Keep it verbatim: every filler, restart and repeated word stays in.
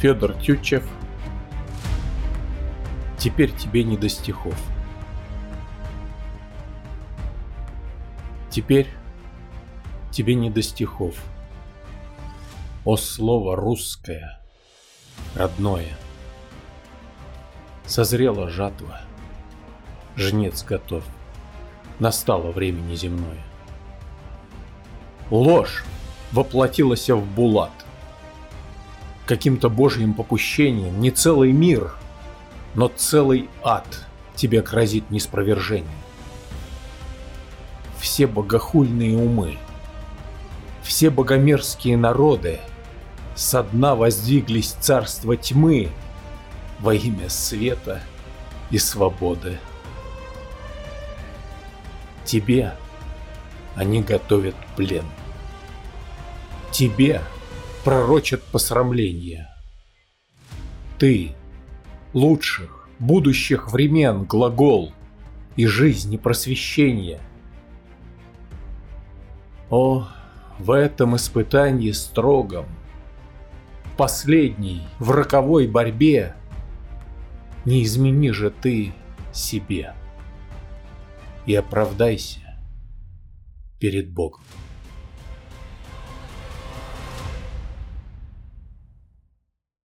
Федор Тютчев. Теперь тебе не до стихов. Теперь тебе не до стихов. О, слово русское, родное! Созрела жатва, жнец готов, настало времени земное. Ложь воплотилася в булат. Каким-то божьим попущением не целый мир, но целый ад тебе грозит неспровержение. Все богохульные умы, все богомерзкие народы со дна воздвиглись царства тьмы во имя света и свободы. Тебе они готовят плен. Тебе пророчат посрамление. Ты лучших будущих времен глагол и жизни просвещение. О, в этом испытании строгом, последней в роковой борьбе, не измени же ты себе и оправдайся перед Богом.